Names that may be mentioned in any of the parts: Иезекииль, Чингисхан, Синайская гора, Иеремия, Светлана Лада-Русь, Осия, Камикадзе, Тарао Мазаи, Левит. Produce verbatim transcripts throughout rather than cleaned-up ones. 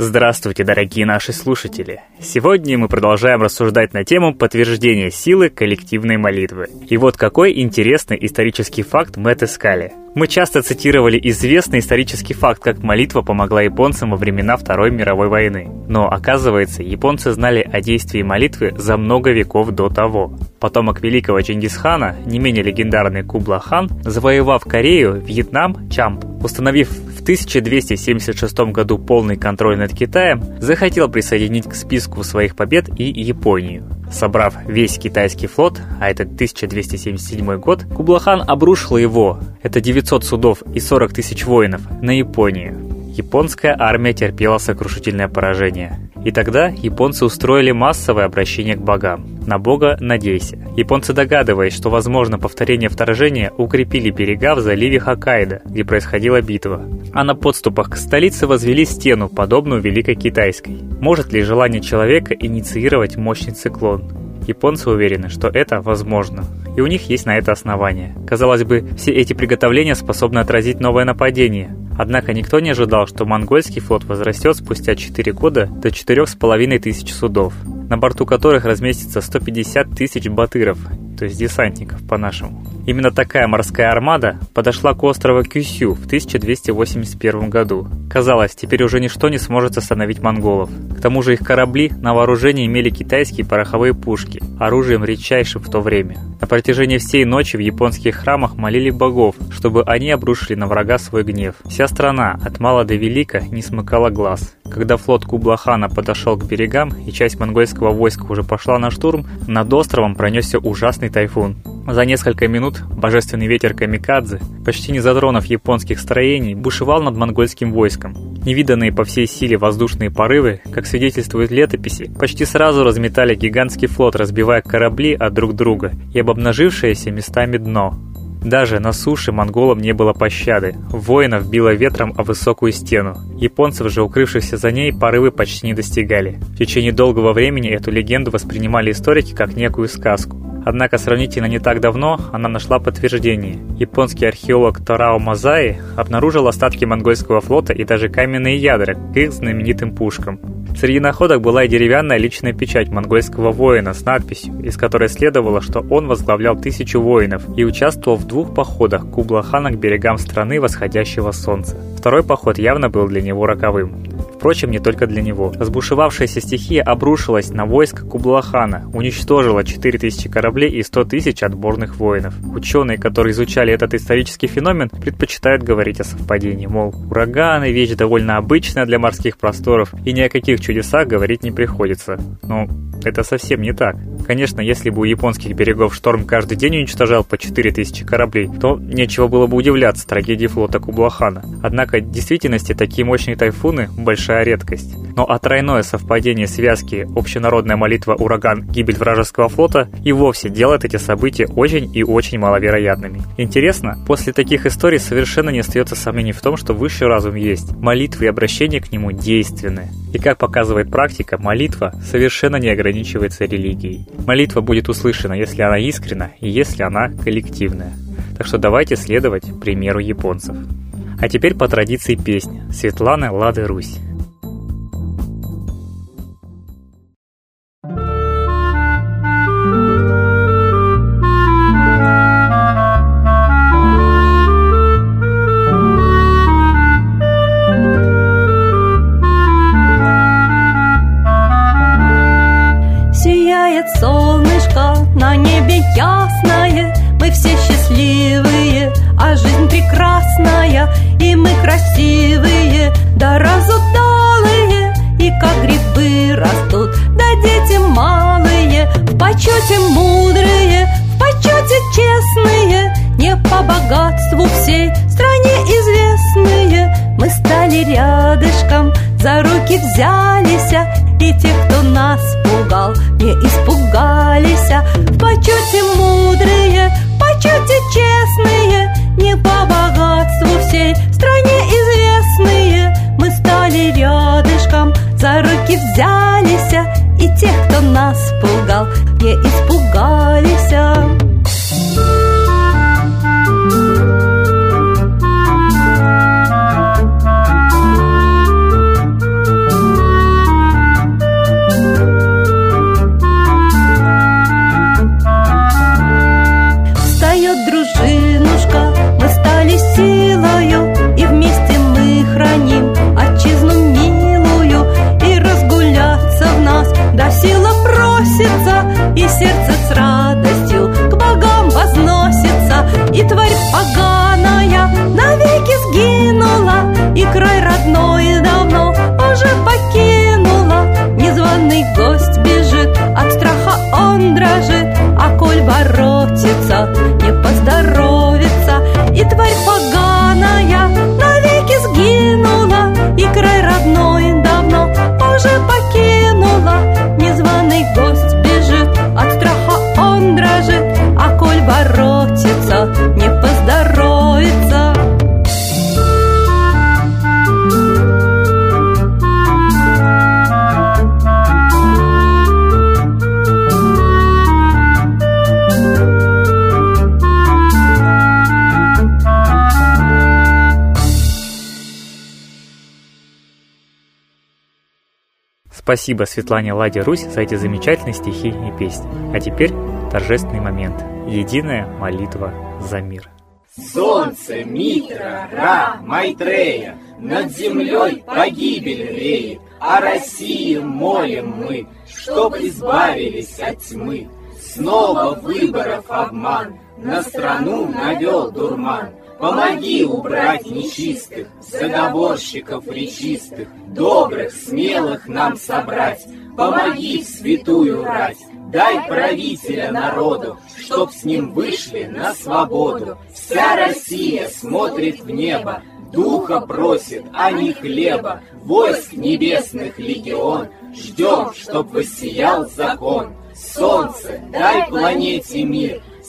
Здравствуйте, дорогие наши слушатели! Сегодня мы продолжаем рассуждать на тему подтверждения силы коллективной молитвы. И вот какой интересный исторический факт мы отыскали. Мы часто цитировали известный исторический факт, как молитва помогла японцам во времена Второй мировой войны. Но, оказывается, японцы знали о действии молитвы за много веков до того. Потомок великого Чингисхана, не менее легендарный Кублай-хан, завоевав Корею, Вьетнам, Чамп, установив в тысяча двести семьдесят шестом году полный контроль над Китаем, захотел присоединить к списку своих побед и Японию. Собрав весь китайский флот, а это тысяча двести семьдесят седьмой год, Кублай-хан обрушил его, это девятьсот судов и сорок тысяч воинов, на Японию. Японская армия терпела сокрушительное поражение. И тогда японцы устроили массовое обращение к богам. На бога надейся. Японцы, догадываясь, что возможно повторение вторжения, укрепили берега в заливе Хоккайдо, где происходила битва. А на подступах к столице возвели стену, подобную Великой Китайской. Может ли желание человека инициировать мощный циклон? Японцы уверены, что это возможно, и у них есть на это основания. Казалось бы, все эти приготовления способны отразить новое нападение. Однако никто не ожидал, что монгольский флот возрастет спустя четыре года до четырёх с половиной тысяч судов, на борту которых разместится сто пятьдесят тысяч батыров, то есть десантников по-нашему. Именно такая морская армада подошла к острову Кюсю в тысяча двести восемьдесят первом году. Казалось, теперь уже ничто не сможет остановить монголов. К тому же их корабли на вооружении имели китайские пороховые пушки, оружием редчайшим в то время. На протяжении всей ночи в японских храмах молили богов, чтобы они обрушили на врага свой гнев. Вся страна, от мала до велика, не смыкала глаз. Когда флот Кублай-хана подошел к берегам и часть монгольского войска уже пошла на штурм, над островом пронесся ужасный тайфун. За несколько минут божественный ветер Камикадзе, почти не затронув японских строений, бушевал над монгольским войском. Невиданные по всей силе воздушные порывы, как свидетельствуют летописи, почти сразу разметали гигантский флот, разбивая корабли от друг друга и обнажившееся местами дно. Даже на суше монголам не было пощады, воинов било ветром о высокую стену. Японцев же, укрывшихся за ней, порывы почти не достигали. В течение долгого времени эту легенду воспринимали историки как некую сказку. Однако сравнительно не так давно она нашла подтверждение. Японский археолог Тарао Мазаи обнаружил остатки монгольского флота и даже каменные ядра к их знаменитым пушкам. Среди находок была и деревянная личная печать монгольского воина с надписью, из которой следовало, что он возглавлял тысячу воинов и участвовал в двух походах Кублай-хана к берегам страны восходящего солнца. Второй поход явно был для него роковым. Впрочем, не только для него. Разбушевавшаяся стихия обрушилась на войско Кублай-хана, уничтожила четыре тысячи кораблей и сто тысяч отборных воинов. Ученые, которые изучали этот исторический феномен, предпочитают говорить о совпадении, мол, ураганы – вещь довольно обычная для морских просторов, и ни о каких чудесах говорить не приходится. Но это совсем не так. Конечно, если бы у японских берегов шторм каждый день уничтожал по четыре тысячи кораблей, то нечего было бы удивляться трагедии флота Кублай-хана. Однако, в действительности, такие мощные тайфуны – большая редкость. Но а тройное совпадение связки «Общенародная молитва, ураган, гибель вражеского флота» и вовсе делает эти события очень и очень маловероятными. Интересно, после таких историй совершенно не остается сомнений в том, что высший разум есть. Молитвы и обращения к нему действенны. И как показывает практика, молитва совершенно не ограничивается религией. Молитва будет услышана, если она искренна и если она коллективная. Так что давайте следовать примеру японцев. А теперь по традиции песня Светланы Лады-Русь. Сияет солнышко, на небе ясное, мы все счастливые, а жизнь прекрасная, и мы красивые, да разудалые, и как грибы растут, да дети малые, в почете мудрые, в почете честные, не по богатству всей стране известные. Мы стали рядышком, за руки взялись, и те, кто нас пугал, не испугались. В почете мудрые, в почете честные, не по богатству всей стране известные. Мы стали рядышком, за руки взялись, и тех, кто нас пугал, не испугались. Спасибо Светлане Ладе-Русь за эти замечательные стихи и песни. А теперь торжественный момент. Единая молитва за мир. Солнце, Митра, Ра, Майтрея, над землей погибель реет, о России молим мы, чтоб избавились от тьмы. Снова выборов обман, на страну навел дурман. Помоги убрать нечистых, заговорщиков речистых, добрых, смелых нам собрать. Помоги в святую рать, дай правителя народу, чтоб с ним вышли на свободу. Вся Россия смотрит в небо, духа просит, а не хлеба. Войск небесных легион, ждем, чтоб воссиял закон. Солнце, дай планете мир,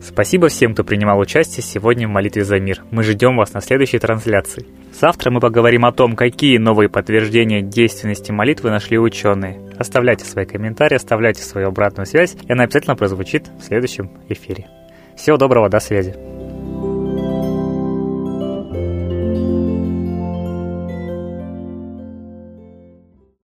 Спасибо всем, кто принимал участие сегодня в молитве за мир. Мы ждем вас на следующей трансляции. Завтра мы поговорим о том, какие новые подтверждения действенности молитвы нашли ученые. Оставляйте свои комментарии, оставляйте свою обратную связь, и она обязательно прозвучит в следующем эфире. Всего доброго, до связи.